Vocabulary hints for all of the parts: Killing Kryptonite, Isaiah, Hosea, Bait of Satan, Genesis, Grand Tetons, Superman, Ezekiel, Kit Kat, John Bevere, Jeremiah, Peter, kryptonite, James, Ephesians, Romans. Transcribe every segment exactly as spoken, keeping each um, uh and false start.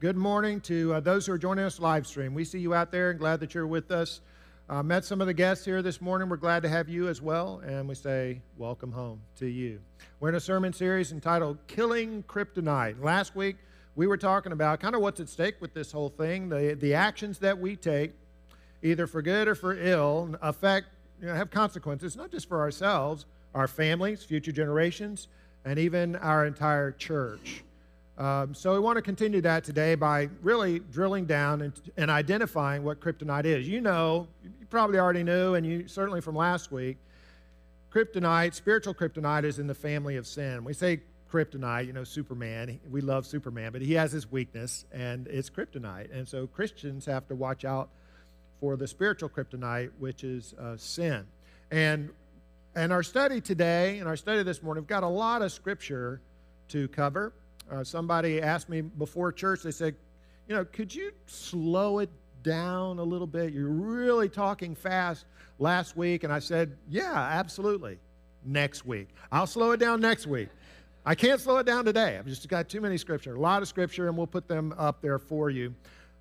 Good morning to uh, those who are joining us live stream. We see you out there and glad that you're with us. Uh, met some of the guests here this morning. We're glad to have you as well, and we say welcome home to you. We're in a sermon series entitled Killing Kryptonite. Last week, we were talking about kind of what's at stake with this whole thing, the, the actions that we take, either for good or for ill, affect, you know, have consequences, not just for ourselves, our families, future generations, and even our entire church. Um, so we want to continue that today by really drilling down and, and identifying what kryptonite is. You know, you probably already knew, and you certainly from last week, kryptonite, spiritual kryptonite, is in the family of sin. We say kryptonite, you know, Superman. We love Superman, but he has his weakness, and it's kryptonite. And so Christians have to watch out for the spiritual kryptonite, which is uh, sin. And, and our study today, and our study this morning, we've got a lot of scripture to cover. Uh, somebody asked me before church, they said, you know, could you slow it down a little bit? You're really talking fast last week. And I said, yeah, absolutely. Next week. I'll slow it down next week. I can't slow it down today. I've just got too many scripture, a lot of scripture, and we'll put them up there for you.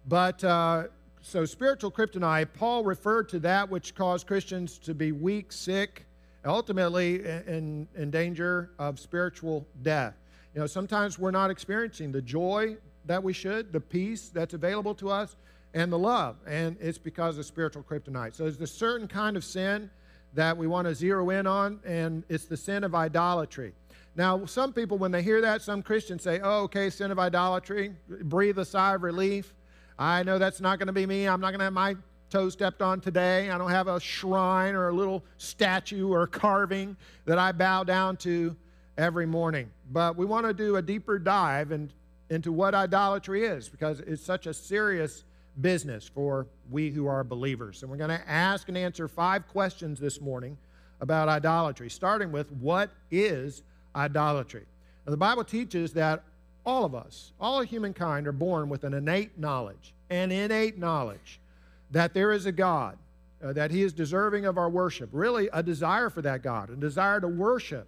But uh, so spiritual kryptonite, Paul referred to that which caused Christians to be weak, sick, ultimately in, in danger of spiritual death. You know, sometimes we're not experiencing the joy that we should, the peace that's available to us, and the love, and it's because of spiritual kryptonite. So there's a certain kind of sin that we want to zero in on, and it's the sin of idolatry. Now, some people, when they hear that, some Christians say, oh, okay, sin of idolatry, breathe a sigh of relief. I know that's not going to be me. I'm not going to have my toes stepped on today. I don't have a shrine or a little statue or carving that I bow down to every morning. But we want to do a deeper dive in, into what idolatry is, because it's such a serious business for we who are believers. And we're going to ask and answer five questions this morning about idolatry, starting with, what is idolatry? Now, the Bible teaches that all of us, all of humankind, are born with an innate knowledge, an innate knowledge that there is a God, uh, that He is deserving of our worship, really a desire for that God, a desire to worship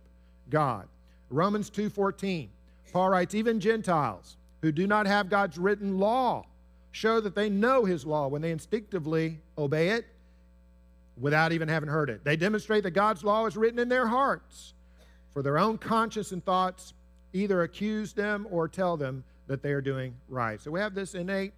God. Romans two fourteen, Paul writes, even Gentiles who do not have God's written law show that they know His law when they instinctively obey it without even having heard it. They demonstrate that God's law is written in their hearts, for their own conscience and thoughts either accuse them or tell them that they are doing right. So we have this innate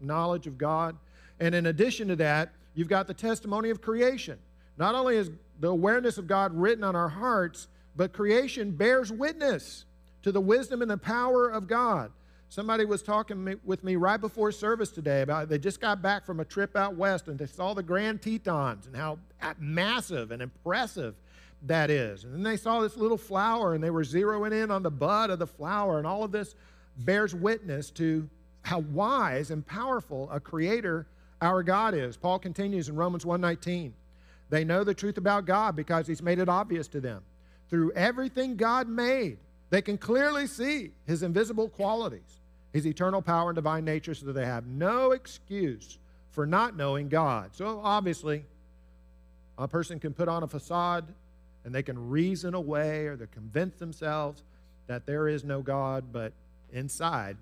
knowledge of God. And in addition to that, you've got the testimony of creation. Not only is the awareness of God written on our hearts, but creation bears witness to the wisdom and the power of God. Somebody was talking with me right before service today about they just got back from a trip out west, and they saw the Grand Tetons and how massive and impressive that is. And then they saw this little flower, and they were zeroing in on the bud of the flower, and all of this bears witness to how wise and powerful a creator our God is. Paul continues in Romans one nineteen. They know the truth about God because He's made it obvious to them. Through everything God made, they can clearly see His invisible qualities, His eternal power and divine nature, so that they have no excuse for not knowing God. So obviously, a person can put on a facade, and they can reason away, or they convince themselves that there is no God, but inside,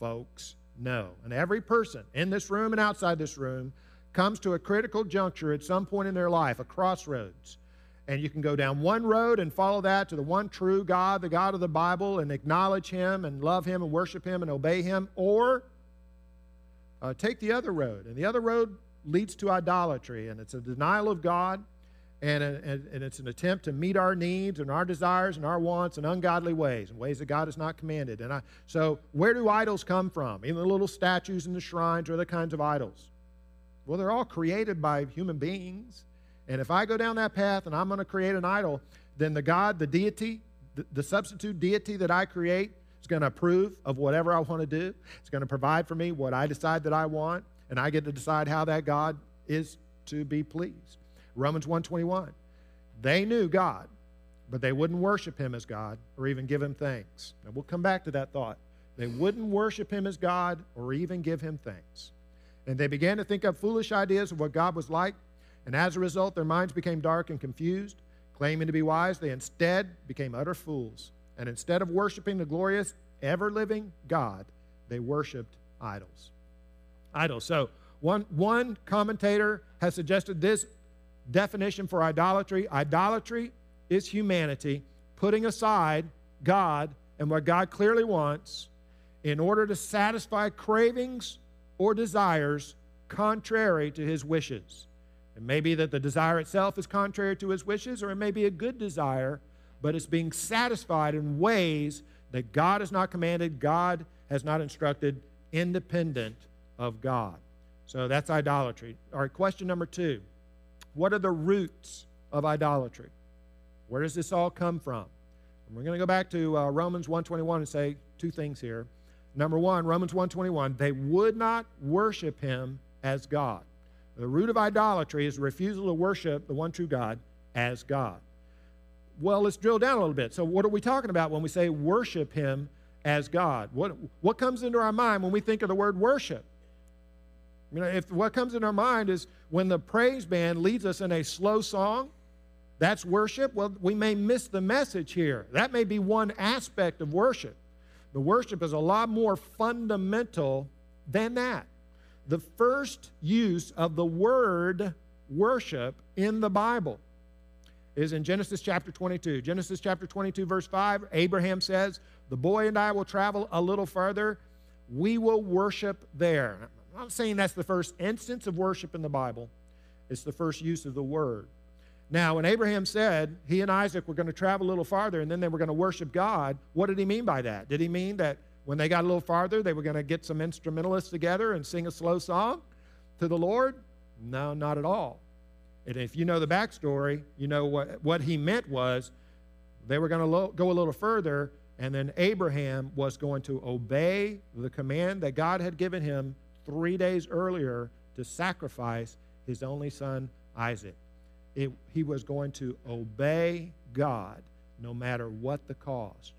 folks know. And every person in this room and outside this room comes to a critical juncture at some point in their life, a crossroads. And you can go down one road and follow that to the one true God, the God of the Bible, and acknowledge Him and love Him and worship Him and obey Him, or uh, take the other road. And the other road leads to idolatry, and it's a denial of God, and, a, and, and it's an attempt to meet our needs and our desires and our wants in ungodly ways, in ways that God has not commanded. And I, so where do idols come from? Even the little statues and the shrines, or other kinds of idols? Well, they're all created by human beings. And if I go down that path and I'm going to create an idol, then the God, the deity, the, the substitute deity that I create is going to approve of whatever I want to do. It's going to provide for me what I decide that I want, and I get to decide how that God is to be pleased. Romans one twenty-one, they knew God, but they wouldn't worship Him as God or even give Him thanks. And we'll come back to that thought. They wouldn't worship Him as God or even give Him thanks. And they began to think up foolish ideas of what God was like, and as a result, their minds became dark and confused. Claiming to be wise, they instead became utter fools. And instead of worshiping the glorious, ever-living God, they worshiped idols. Idols. So one, one commentator has suggested this definition for idolatry. Idolatry is humanity putting aside God and what God clearly wants in order to satisfy cravings or desires contrary to his wishes. It may be that the desire itself is contrary to his wishes, or it may be a good desire, but it's being satisfied in ways that God has not commanded, God has not instructed, independent of God. So that's idolatry. All right, question number two. What are the roots of idolatry? Where does this all come from? And we're going to go back to uh, Romans one twenty-one and say two things here. Number one, Romans one twenty-one, they would not worship him as God. The root of idolatry is refusal to worship the one true God as God. Well, let's drill down a little bit. So what are we talking about when we say worship him as God? What, what comes into our mind when we think of the word worship? You know, if what comes into our mind is when the praise band leads us in a slow song, that's worship. Well, we may miss the message here. That may be one aspect of worship. The worship is a lot more fundamental than that. The first use of the word worship in the Bible is in Genesis chapter twenty-two. Genesis chapter twenty-two, verse five, Abraham says, the boy and I will travel a little further. We will worship there. I'm not saying that's the first instance of worship in the Bible. It's the first use of the word. Now, when Abraham said he and Isaac were going to travel a little farther and then they were going to worship God, what did he mean by that? Did he mean that when they got a little farther, they were going to get some instrumentalists together and sing a slow song to the Lord? No, not at all. And if you know the backstory, you know what, what he meant was they were going to go a little further, and then Abraham was going to obey the command that God had given him three days earlier to sacrifice his only son, Isaac. It, he was going to obey God no matter what the cost.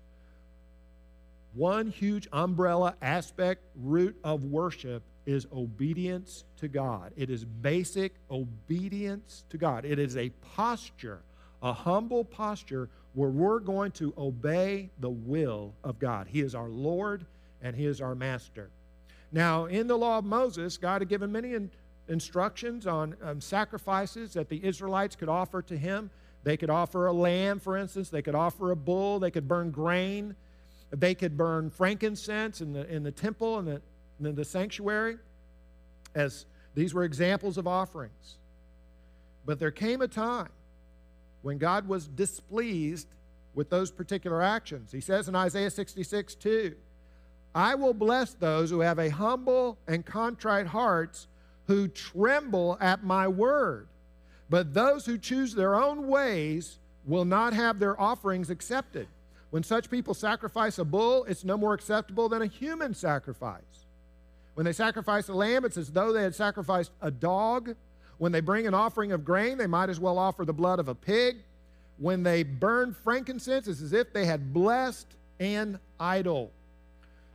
One huge umbrella aspect, root of worship is obedience to God. It is basic obedience to God. It is a posture, a humble posture where we're going to obey the will of God. He is our Lord and he is our master. Now, in the law of Moses, God had given many in, instructions on um, sacrifices that the Israelites could offer to him. They could offer a lamb, for instance. They could offer a bull. They could burn grain. They could burn frankincense in the, in the temple and in the, in the sanctuary, as these were examples of offerings. But there came a time when God was displeased with those particular actions. He says in Isaiah sixty-six, two, I will bless those who have a humble and contrite hearts, who tremble at my word. But those who choose their own ways will not have their offerings accepted. When such people sacrifice a bull, it's no more acceptable than a human sacrifice. When they sacrifice a lamb, it's as though they had sacrificed a dog. When they bring an offering of grain, they might as well offer the blood of a pig. When they burn frankincense, it's as if they had blessed an idol.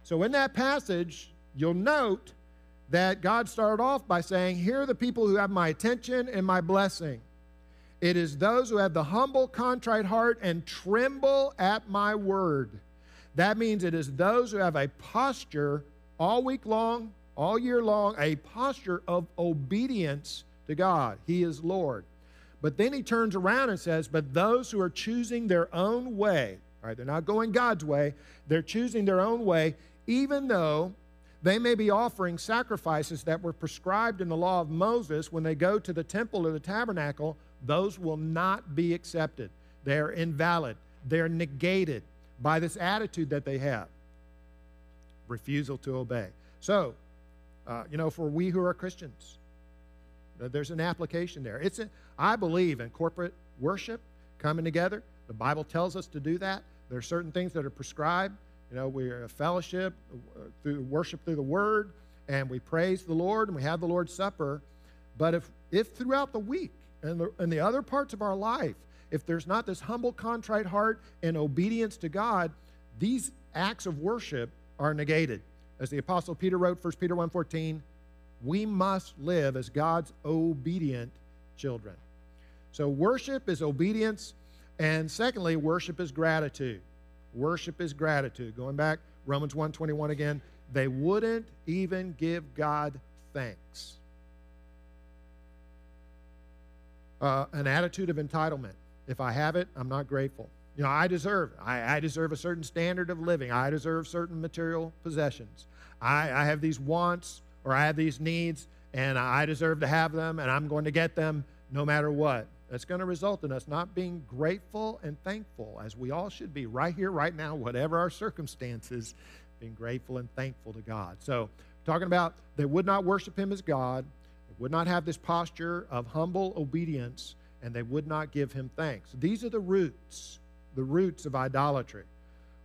So in that passage, you'll note that God started off by saying, here are the people who have my attention and my blessing. It is those who have the humble, contrite heart and tremble at my word. That means it is those who have a posture all week long, all year long, a posture of obedience to God. He is Lord. But then he turns around and says, but those who are choosing their own way, all right, they're not going God's way, they're choosing their own way, even though they may be offering sacrifices that were prescribed in the law of Moses. When they go to the temple or the tabernacle, those will not be accepted. They're invalid. They're negated by this attitude that they have. Refusal to obey. So, uh, you know, for we who are Christians, there's an application there. It's a, I believe in corporate worship, coming together. The Bible tells us to do that. There are certain things that are prescribed. You know, we're a fellowship, through worship through the Word, and we praise the Lord, and we have the Lord's Supper. But if, if throughout the week and the, and the other parts of our life, if there's not this humble, contrite heart and obedience to God, these acts of worship are negated. As the Apostle Peter wrote, First Peter one fourteen, we must live as God's obedient children. So worship is obedience, and secondly, worship is gratitude. Worship is gratitude. Going back, Romans one twenty-one again, They wouldn't even give God thanks. Uh, an attitude of entitlement. If I have it, I'm not grateful. You know, I deserve it. I, I deserve a certain standard of living. I deserve certain material possessions. I, I have these wants, or I have these needs, and I deserve to have them, and I'm going to get them no matter what. That's going to result in us not being grateful and thankful, as we all should be right here, right now, whatever our circumstances, being grateful and thankful to God. So, talking about they would not worship him as God, they would not have this posture of humble obedience, and they would not give him thanks. These are the roots, the roots of idolatry.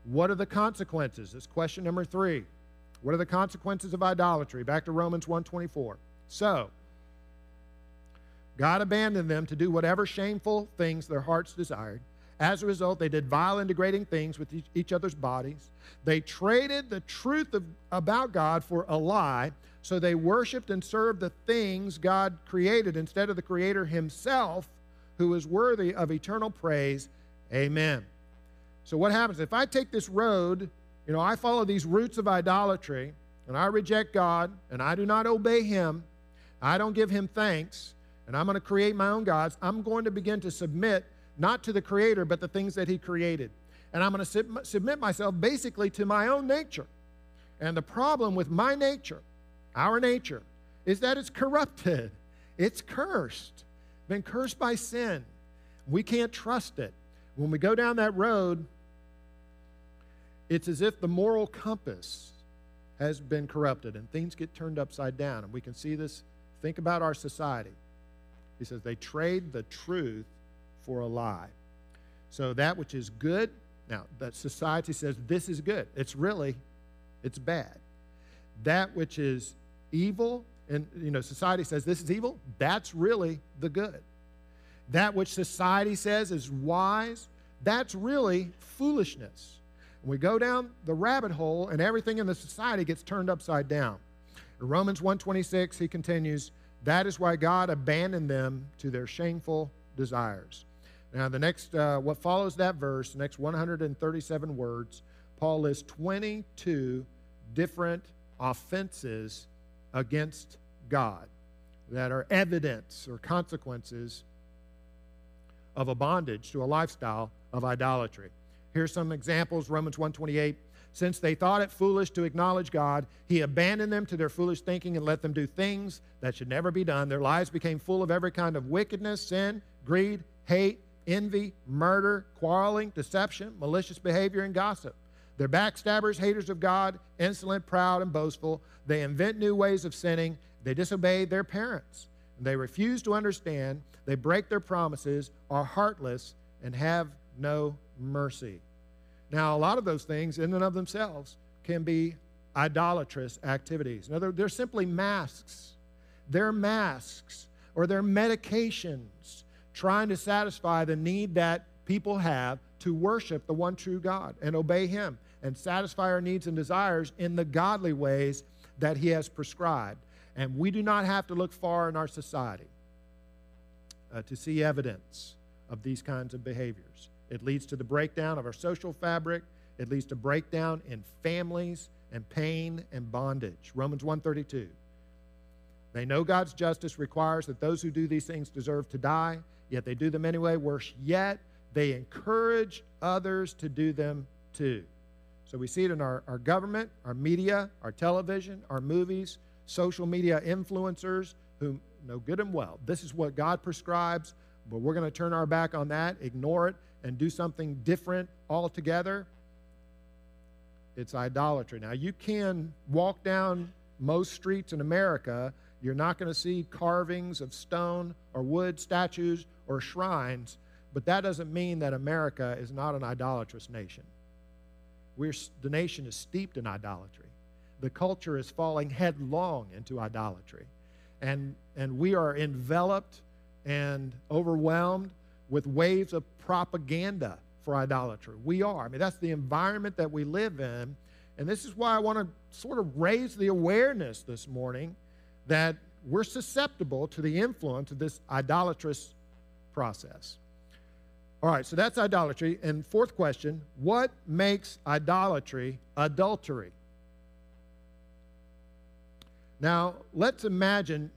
What are the consequences? That's question number three. What are the consequences of idolatry? Back to Romans one twenty-four. So, God abandoned them to do whatever shameful things their hearts desired. As a result, they did vile and degrading things with each other's bodies. They traded the truth of, about God for a lie, so they worshiped and served the things God created instead of the Creator himself, who is worthy of eternal praise. Amen. So what happens? If I take this road, you know, I follow these roots of idolatry, and I reject God, and I do not obey him, I don't give him thanks, and I'm going to create my own gods, I'm going to begin to submit not to the Creator, but the things that he created. And I'm going to sub- submit myself basically to my own nature. And the problem with my nature, our nature, is that it's corrupted. It's cursed. Been cursed by sin. We can't trust it. When we go down that road, it's as if the moral compass has been corrupted and things get turned upside down. And we can see this. Think about our society. He says they trade the truth for a lie. So that which is good, now that society says this is good. It's really, it's bad. That which is evil, and you know, society says this is evil, that's really the good. That which society says is wise, that's really foolishness. And we go down the rabbit hole and everything in the society gets turned upside down. In Romans one twenty-six, he continues, that is why God abandoned them to their shameful desires. Now, the next, uh, what follows that verse, the next one hundred thirty-seven words, Paul lists twenty-two different offenses against God that are evidence or consequences of a bondage to a lifestyle of idolatry. Here's some examples, Romans one twenty-eight. Since they thought it foolish to acknowledge God, he abandoned them to their foolish thinking and let them do things that should never be done. Their lives became full of every kind of wickedness, sin, greed, hate, envy, murder, quarreling, deception, malicious behavior, and gossip. They're backstabbers, haters of God, insolent, proud, and boastful. They invent new ways of sinning. They disobey their parents. They refuse to understand. They break their promises, are heartless, and have no mercy. Now, a lot of those things in and of themselves can be idolatrous activities. Now, they're, they're simply masks. They're masks or they're medications trying to satisfy the need that people have to worship the one true God and obey him and satisfy our needs and desires in the godly ways that he has prescribed. And we do not have to look far in our society uh, to see evidence of these kinds of behaviors. It leads to the breakdown of our social fabric. It leads to breakdown in families and pain and bondage. Romans one thirty-two. They know God's justice requires that those who do these things deserve to die, yet they do them anyway. Worse yet, they encourage others to do them too. So we see it in our, our government, our media, our television, our movies, social media influencers who know good and well this is what God prescribes, but we're going to turn our back on that, ignore it, and do something different altogether. It's idolatry. Now, you can walk down most streets in America. You're not going to see carvings of stone or wood statues or shrines, but that doesn't mean that America is not an idolatrous nation. We're, the nation is steeped in idolatry. The culture is falling headlong into idolatry, and, and we are enveloped and overwhelmed with waves of propaganda for idolatry. We are. I mean, that's the environment that we live in. And this is why I want to sort of raise the awareness this morning that we're susceptible to the influence of this idolatrous process. All right, so that's idolatry. And fourth question, what makes idolatry adultery? Now, let's imagine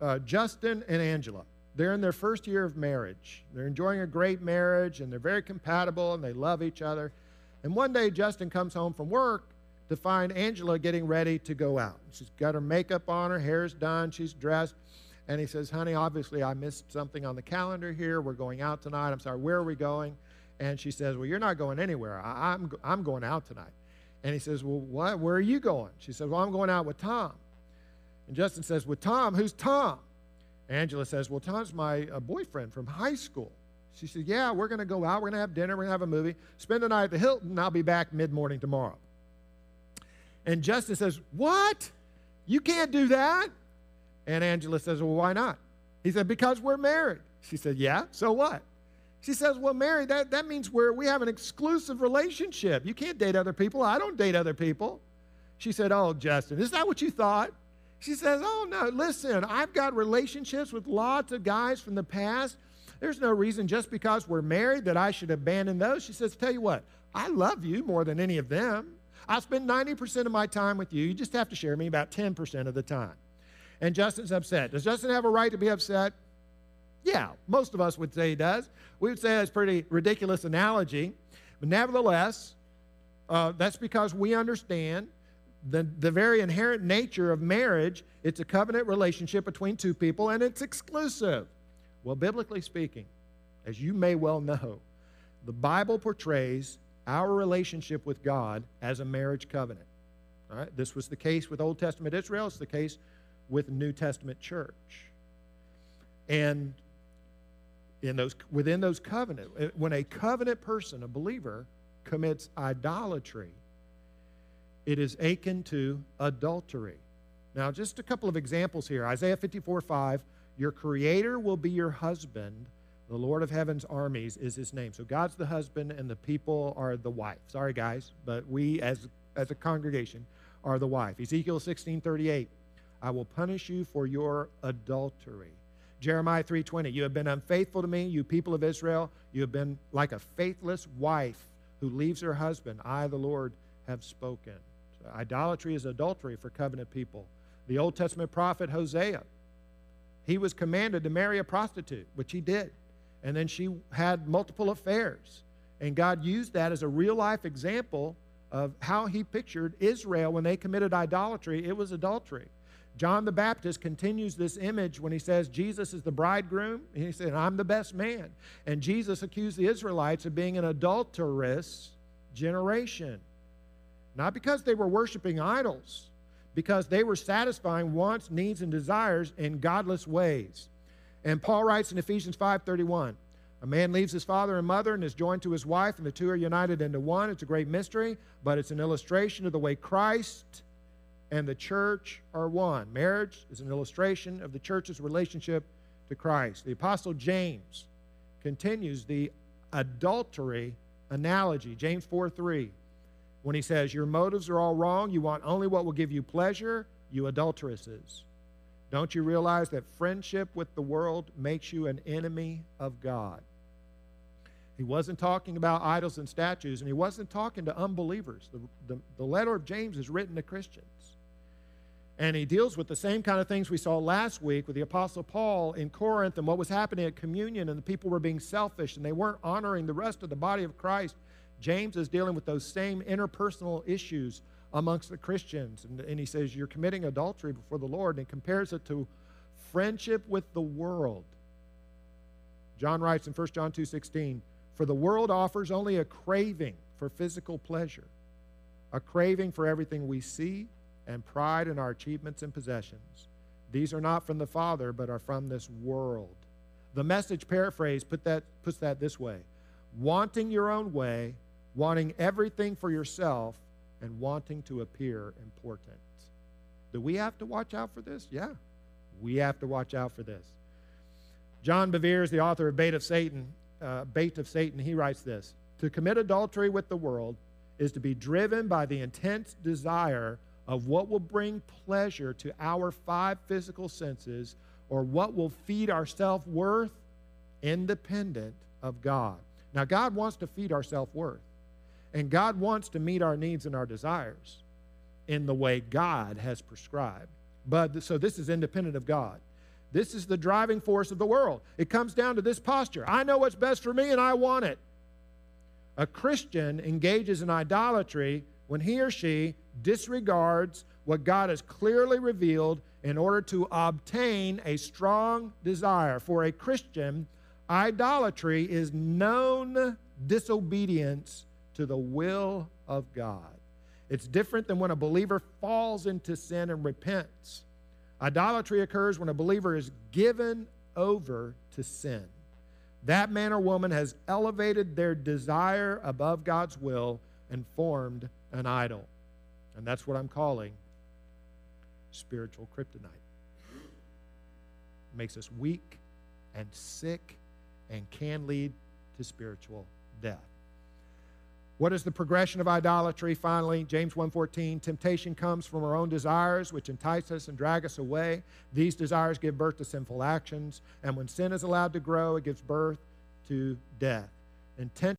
uh, Justin and Angela. They're in their first year of marriage. They're enjoying a great marriage, and they're very compatible, and they love each other. And one day, Justin comes home from work to find Angela getting ready to go out. She's got her makeup on, her hair's done, she's dressed. And he says, honey, obviously I missed something on the calendar here. We're going out tonight. I'm sorry, where are we going? And she says, well, you're not going anywhere. I, I'm, I'm going out tonight. And he says, well, what? Where are you going? She says, well, I'm going out with Tom. And Justin says, with Tom? Who's Tom? Angela says, well, Tom's my uh, boyfriend from high school. She says, yeah, we're going to go out. We're going to have dinner. We're going to have a movie. Spend the night at the Hilton. And I'll be back mid-morning tomorrow. And Justin says, what? You can't do that? And Angela says, well, why not? He said, because we're married. She said, yeah, so what? She says, well, married, that, that means we're, we have an exclusive relationship. You can't date other people. I don't date other people. She said, oh, Justin, is that what you thought? She says, oh, no, listen, I've got relationships with lots of guys from the past. There's no reason just because we're married that I should abandon those. She says, tell you what, I love you more than any of them. I'll spend ninety percent of my time with you. You just have to share me about ten percent of the time. And Justin's upset. Does Justin have a right to be upset? Yeah, most of us would say he does. We would say that's a pretty ridiculous analogy. But nevertheless, uh, that's because we understand the, the very inherent nature of marriage. It's a covenant relationship between two people, and it's exclusive. Well, biblically speaking, as you may well know, the Bible portrays our relationship with God as a marriage covenant. All right? This was the case with Old Testament Israel. It's the case with New Testament church. And in those, within those covenant, when a covenant person, a believer, commits idolatry, it is akin to adultery. Now, just a couple of examples here. Isaiah fifty-four five, your creator will be your husband. The Lord of heaven's armies is his name. So God's the husband and the people are the wife. Sorry, guys, but we as, as a congregation are the wife. Ezekiel sixteen thirty-eight, I will punish you for your adultery. Jeremiah three twenty, you have been unfaithful to me, you people of Israel. You have been like a faithless wife who leaves her husband. I, the Lord, have spoken. So idolatry is adultery for covenant people. The Old Testament prophet Hosea, he was commanded to marry a prostitute, which he did. And then she had multiple affairs. And God used that as a real-life example of how he pictured Israel when they committed idolatry. It was adultery. John the Baptist continues this image when he says, Jesus is the bridegroom. And he said, I'm the best man. And Jesus accused the Israelites of being an adulterous generation. Not because they were worshiping idols, because they were satisfying wants, needs, and desires in godless ways. And Paul writes in Ephesians five thirty-one, a man leaves his father and mother and is joined to his wife, and the two are united into one. It's a great mystery, but it's an illustration of the way Christ and the church are one. Marriage is an illustration of the church's relationship to Christ. The Apostle James continues the adultery analogy, James four three, when he says, your motives are all wrong. You want only what will give you pleasure, you adulteresses. Don't you realize that friendship with the world makes you an enemy of God? He wasn't talking about idols and statues, and he wasn't talking to unbelievers. The, the, the letter of James is written to Christians. And he deals with the same kind of things we saw last week with the Apostle Paul in Corinth and what was happening at communion, and the people were being selfish, and they weren't honoring the rest of the body of Christ. James is dealing with those same interpersonal issues amongst the Christians. And, and he says, you're committing adultery before the Lord, and he compares it to friendship with the world. John writes in First John two sixteen, for the world offers only a craving for physical pleasure, a craving for everything we see, and pride in our achievements and possessions. These are not from the Father, but are from this world. The Message paraphrase put that, puts that this way, wanting your own way, wanting everything for yourself, and wanting to appear important. Do we have to watch out for this? Yeah, we have to watch out for this. John Bevere is the author of Bait of Satan. Uh, Bait of Satan, he writes this, to commit adultery with the world is to be driven by the intense desire of what will bring pleasure to our five physical senses, or what will feed our self-worth independent of God. Now, God wants to feed our self-worth, and God wants to meet our needs and our desires in the way God has prescribed. But so this is independent of God. This is the driving force of the world. It comes down to this posture. I know what's best for me and I want it. A Christian engages in idolatry when he or she disregards what God has clearly revealed in order to obtain a strong desire. For a Christian, idolatry is known disobedience to the will of God. It's different than when a believer falls into sin and repents. Idolatry occurs when a believer is given over to sin. That man or woman has elevated their desire above God's will and formed an idol. And that's what I'm calling spiritual kryptonite. It makes us weak and sick and can lead to spiritual death. What is the progression of idolatry? Finally, James one fourteen, temptation comes from our own desires, which entice us and drag us away. These desires give birth to sinful actions, and when sin is allowed to grow, it gives birth to death. Intention